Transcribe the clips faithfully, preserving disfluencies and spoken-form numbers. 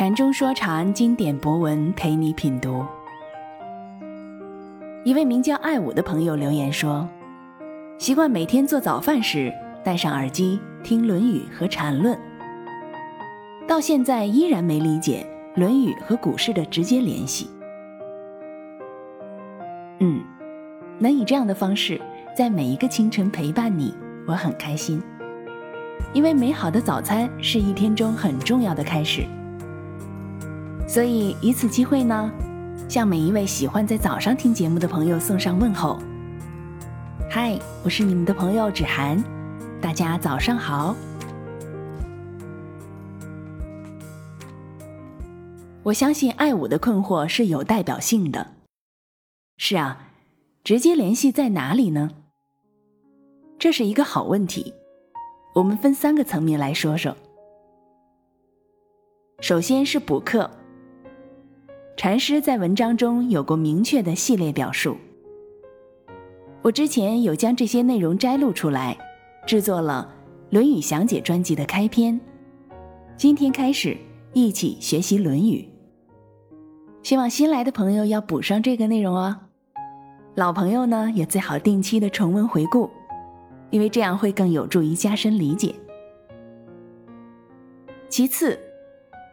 禅中说禅经典博文陪你品读。一位名叫爱武的朋友留言说，习惯每天做早饭时戴上耳机听《论语》和《禅论》，到现在依然没理解《论语》和股市的直接联系。嗯，能以这样的方式在每一个清晨陪伴你，我很开心，因为美好的早餐是一天中很重要的开始。所以以此机会呢，向每一位喜欢在早上听节目的朋友送上问候。嗨，我是你们的朋友芷涵，大家早上好。我相信爱武的困惑是有代表性的。是啊，直接联系在哪里呢？这是一个好问题，我们分三个层面来说说。首先是补课。禅师在文章中有过明确的系列表述，我之前有将这些内容摘录出来，制作了《论语详解》专辑的开篇。今天开始一起学习《论语》，希望新来的朋友要补上这个内容哦。老朋友呢，也最好定期的重温回顾，因为这样会更有助于加深理解。其次，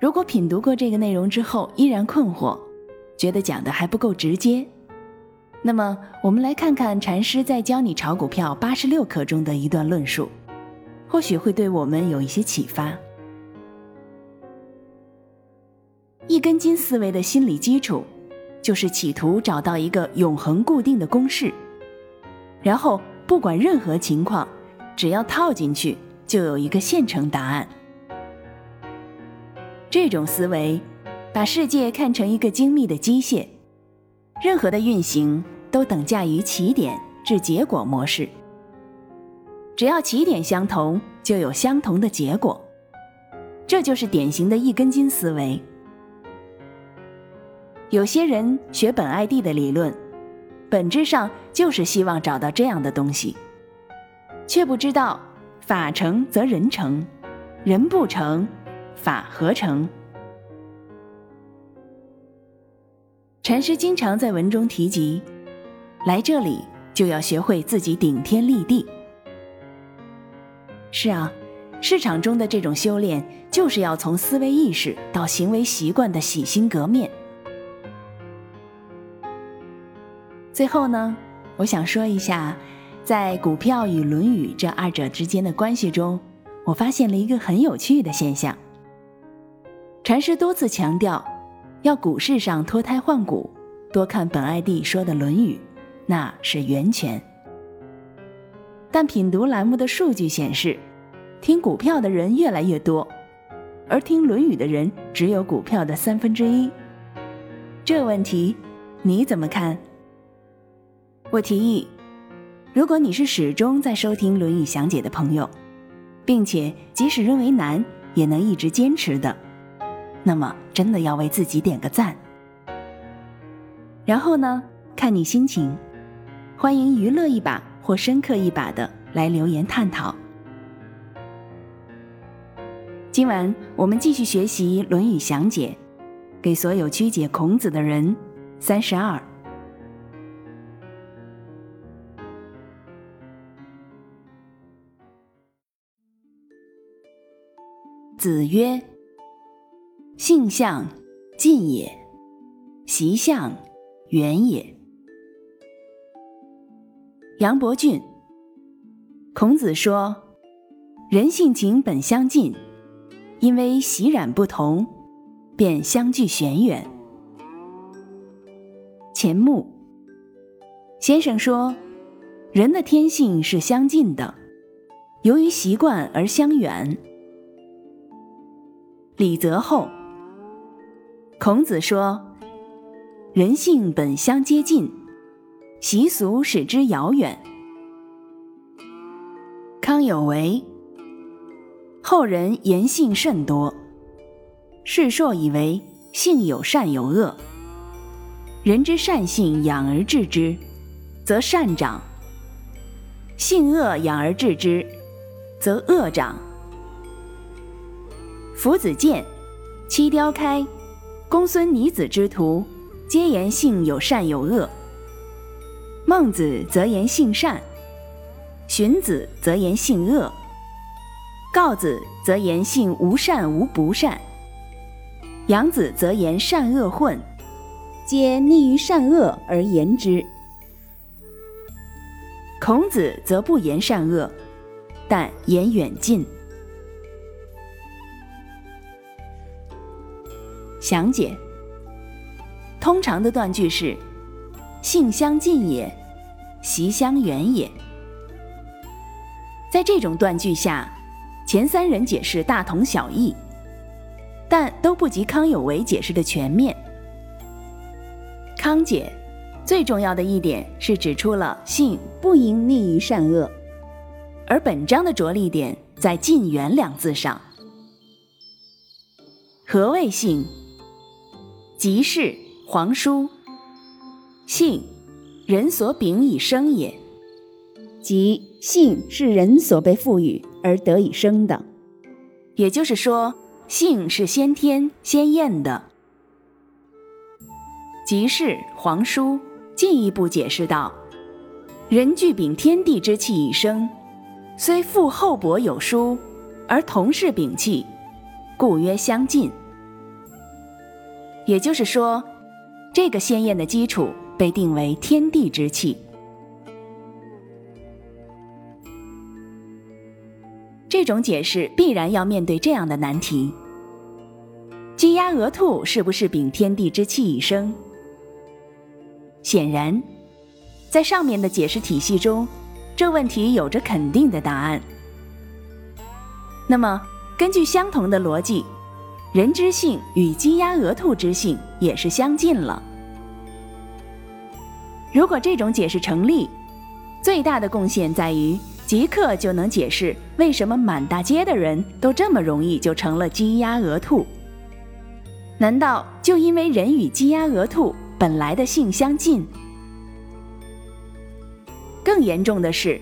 如果品读过这个内容之后依然困惑，觉得讲的还不够直接，那么我们来看看禅师在教你炒股票八十六课中的一段论述，或许会对我们有一些启发。一根筋思维的心理基础，就是企图找到一个永恒固定的公式，然后不管任何情况，只要套进去就有一个现成答案。这种思维把世界看成一个精密的机械，任何的运行都等价于起点至结果模式，只要起点相同就有相同的结果，这就是典型的一根筋思维。有些人学本艾蒂的理论，本质上就是希望找到这样的东西，却不知道法成则人成，人不成法合成。禅师经常在文中提及，来这里就要学会自己顶天立地。是啊，市场中的这种修炼，就是要从思维意识到行为习惯的洗心革面。最后呢，我想说一下，在股票与《论语》这二者之间的关系中，我发现了一个很有趣的现象。禅师多次强调要股市上脱胎换骨，多看本艾蒂说的《论语》，那是源泉。但品读栏目的数据显示，听股票的人越来越多，而听《论语》的人只有股票的三分之一。这问题你怎么看？我提议，如果你是始终在收听《论语详解》的朋友，并且即使认为难也能一直坚持的，那么真的要为自己点个赞。然后呢，看你心情，欢迎娱乐一把或深刻一把的来留言探讨。今晚我们继续学习《论语详解》，给所有曲解孔子的人三十二。子曰：性相近也，习相远也。杨伯峻。孔子说，人性情本相近，因为习染不同，便相距玄远。钱穆先生说，人的天性是相近的，由于习惯而相远。李泽厚。孔子说，人性本相接近，习俗使之遥远。康有为。后人言性甚多，士硕以为性有善有恶，人之善性养而治之，则善长；性恶养而治之，则恶长。夫子建，七雕开，公孙女子之徒，皆言性有善有恶。孟子则言性善，荀子则言性恶，告子则言性无善无不善，杨子则言善恶混，皆逆于善恶而言之。孔子则不言善恶，但言远近。详解。通常的断句是：性相近也，习相远也。在这种断句下，前三人解释大同小异，但都不及康有为解释的全面。康解最重要的一点是指出了性不应逆于善恶，而本章的着力点在近远两字上。何谓性？即是黄书，性，人所秉以生也，即性是人所被赋予而得以生的，也就是说性是先天先验的。即是黄书进一步解释道，人具秉天地之气以生，虽父厚薄有殊，而同是秉气，故曰相近。也就是说，这个先验的基础被定为天地之气。这种解释必然要面对这样的难题：鸡鸭鹅兔是不是秉天地之气以生？显然，在上面的解释体系中，这问题有着肯定的答案。那么，根据相同的逻辑，人之性与鸡鸭鹅兔之性也是相近了。如果这种解释成立，最大的贡献在于即刻就能解释为什么满大街的人都这么容易就成了鸡鸭鹅兔。难道就因为人与鸡鸭鹅兔本来的性相近？更严重的是，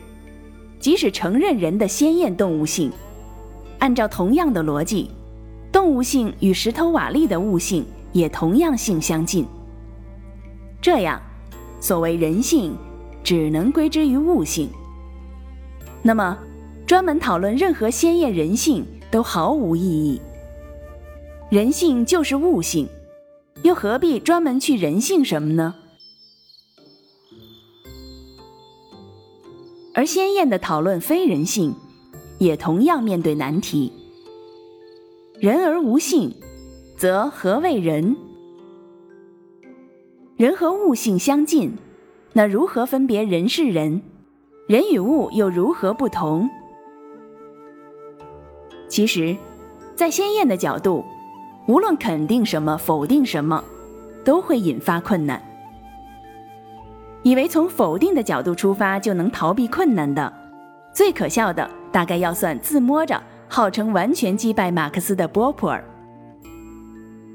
即使承认人的先验动物性，按照同样的逻辑，动物性与石头瓦砾的物性也同样性相近。这样，所谓人性只能归之于物性。那么，专门讨论任何先验人性都毫无意义。人性就是物性，又何必专门去人性什么呢？而先验的讨论非人性，也同样面对难题。人而无性，则何谓人？人和物性相近，那如何分别人是人？人与物又如何不同？其实，在先验的角度，无论肯定什么否定什么，都会引发困难。以为从否定的角度出发就能逃避困难的，最可笑的大概要算自摸着号称完全击败马克思的波普尔。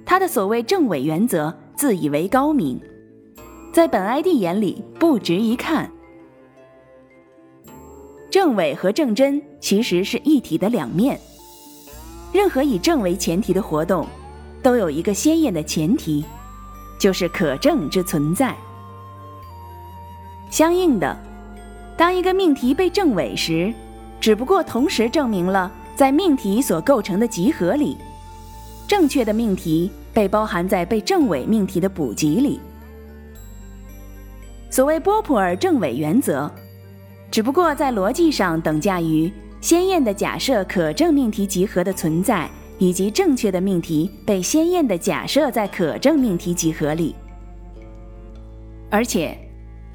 他的所谓正伪原则自以为高明，在本I D眼里不值一看。正伪和正真其实是一体的两面，任何以正为前提的活动都有一个鲜艳的前提，就是可证之存在。相应的，当一个命题被证伪时，只不过同时证明了在命题所构成的集合里，正确的命题被包含在被证伪命题的补集里。所谓波普尔正伪原则，只不过在逻辑上等价于先验的假设可证命题集合的存在，以及正确的命题被先验的假设在可证命题集合里。而且，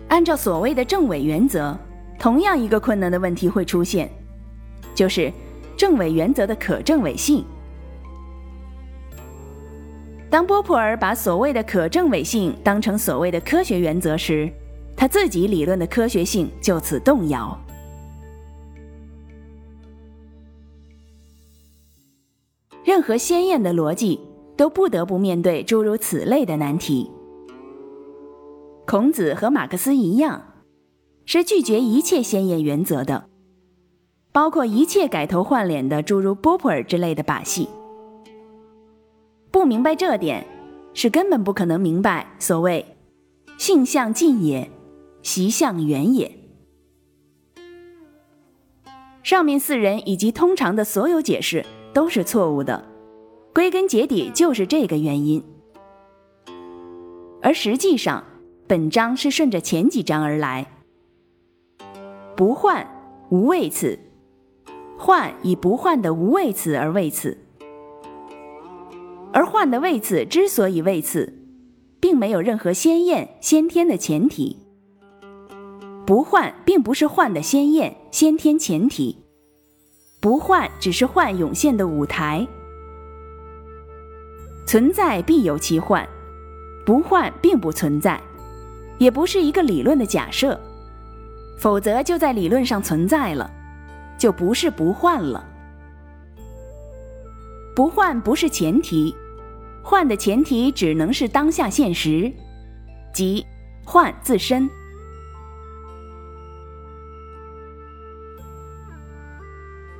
按照所谓的正伪原则，同样一个困难的问题会出现，就是正伪原则的可证伪性。当波普尔把所谓的可证伪性当成所谓的科学原则时，他自己理论的科学性就此动摇。任何先验的逻辑都不得不面对诸如此类的难题。孔子和马克思一样，是拒绝一切先验原则的，包括一切改头换脸的诸如波普尔之类的把戏。不明白这点，是根本不可能明白所谓性相近也，习相远也。上面四人以及通常的所有解释都是错误的，归根结底就是这个原因。而实际上，本章是顺着前几章而来。不患无谓此，患以不患的无谓此而谓此。而患的谓此之所以谓此，并没有任何鲜艳先天的前提。不患并不是患的鲜艳先天前提，不患只是患涌现的舞台。存在必有其患，不患并不存在，也不是一个理论的假设，否则就在理论上存在了，就不是不患了。不患不是前提，患的前提只能是当下现实，即患自身。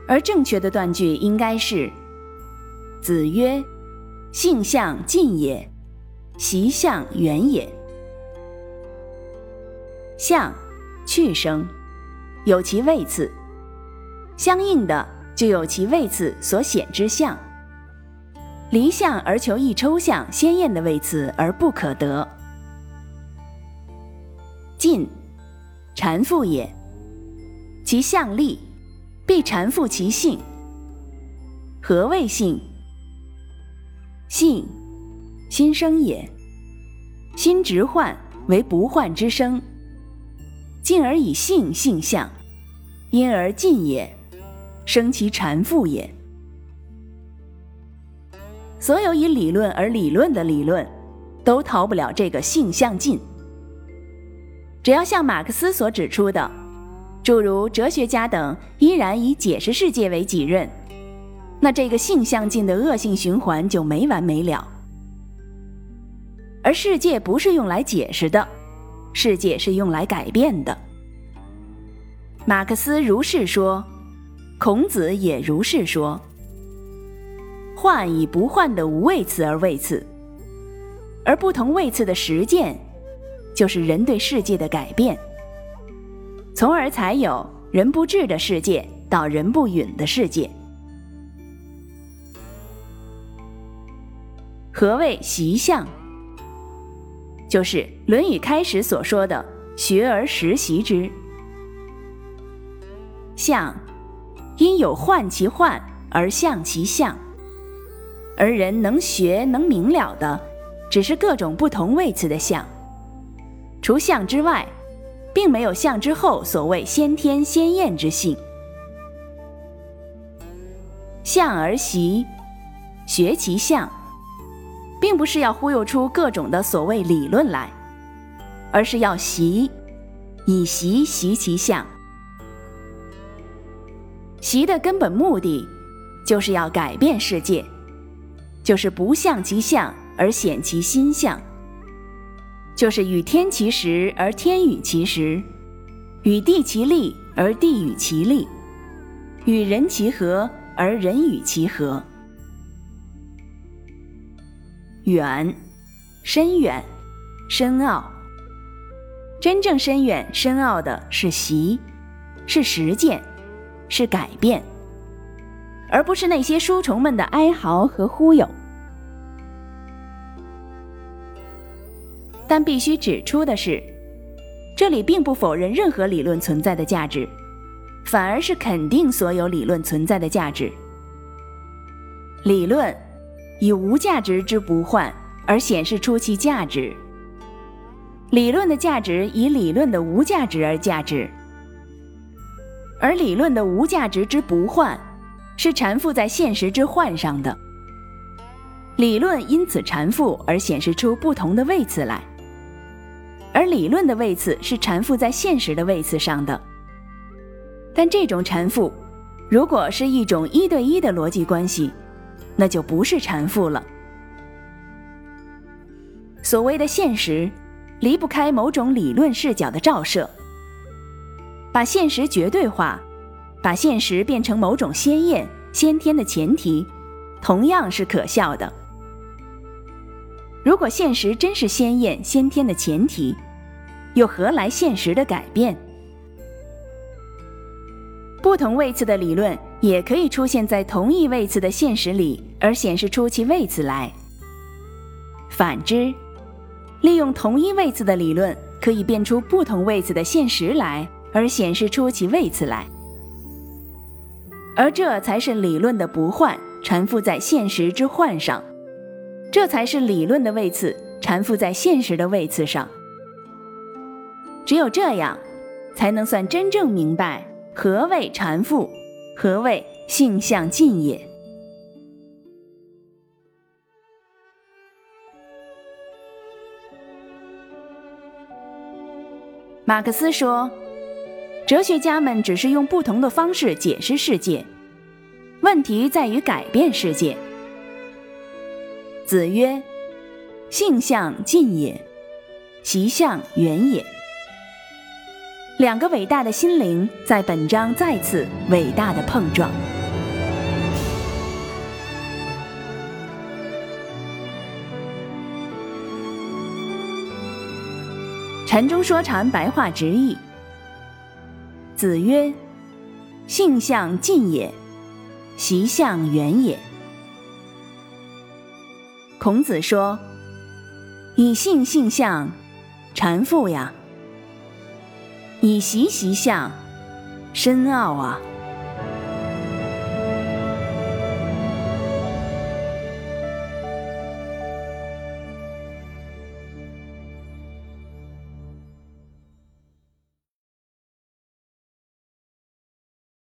而正确的断句应该是：子曰，性相近也，习相远也。相，去声，有其谓次，相应的就有其谓次所显之相。离相而求一抽象鲜艳的谓次而不可得。近，缠缚也，其相立，必缠缚其性。何谓性？性，心生也，心直患为不患之生，进而以性性相，因而近也，生其缠缚也。所有以理论而理论的理论，都逃不了这个性相近。只要像马克思所指出的，诸如哲学家等依然以解释世界为己任，那这个性相近的恶性循环就没完没了。而世界不是用来解释的，世界是用来改变的。马克思如是说，孔子也如是说。患以不患的无谓次而谓次，而不同谓次的实践，就是人对世界的改变，从而才有人不至的世界到人不允的世界。何谓习相？就是《论语》开始所说的“学而时习之”。相，因有患其患而相其相。而人能学能明了的，只是各种不同位次的相。除相之外，并没有相之后所谓先天先验之性。相而习，学其相，并不是要忽悠出各种的所谓理论来，而是要习，以习习其相。习的根本目的，就是要改变世界。就是不相其相而显其心相，就是与天其时而天与其时，与地其利而地与其利，与人其和而人与其和。远，深远，深奥。真正深远深奥的是习，是实践，是改变，而不是那些书虫们的哀嚎和忽悠。但必须指出的是，这里并不否认任何理论存在的价值，反而是肯定所有理论存在的价值。理论以无价值之不患而显示出其价值，理论的价值以理论的无价值而价值，而理论的无价值之不患是缠缚在现实之患上的。理论因此缠缚而显示出不同的位次来，而理论的位次是缠缚在现实的位次上的。但这种缠缚如果是一种一对一的逻辑关系，那就不是缠缚了。所谓的现实离不开某种理论视角的照射，把现实绝对化，把现实变成某种鲜艳先天的前提，同样是可笑的，如果现实真是鲜艳先天的前提，又何来现实的改变？不同位次的理论也可以出现在同一位次的现实里，而显示出其位次来。反之，利用同一位次的理论可以变出不同位次的现实来，而显示出其位次来。而这才是理论的不换，缠缚在现实之幻上。这才是理论的位次，缠缚在现实的位次上。只有这样，才能算真正明白何谓缠缚，何谓性相近也。马克思说，哲学家们只是用不同的方式解释世界，问题在于改变世界。子曰：性相近也，习相远也。两个伟大的心灵在本章再次伟大的碰撞。禅中说禅白话直译。子曰：性相近也，习相远也。孔子说，以性性相，缠缚呀。以习习相，深奥啊。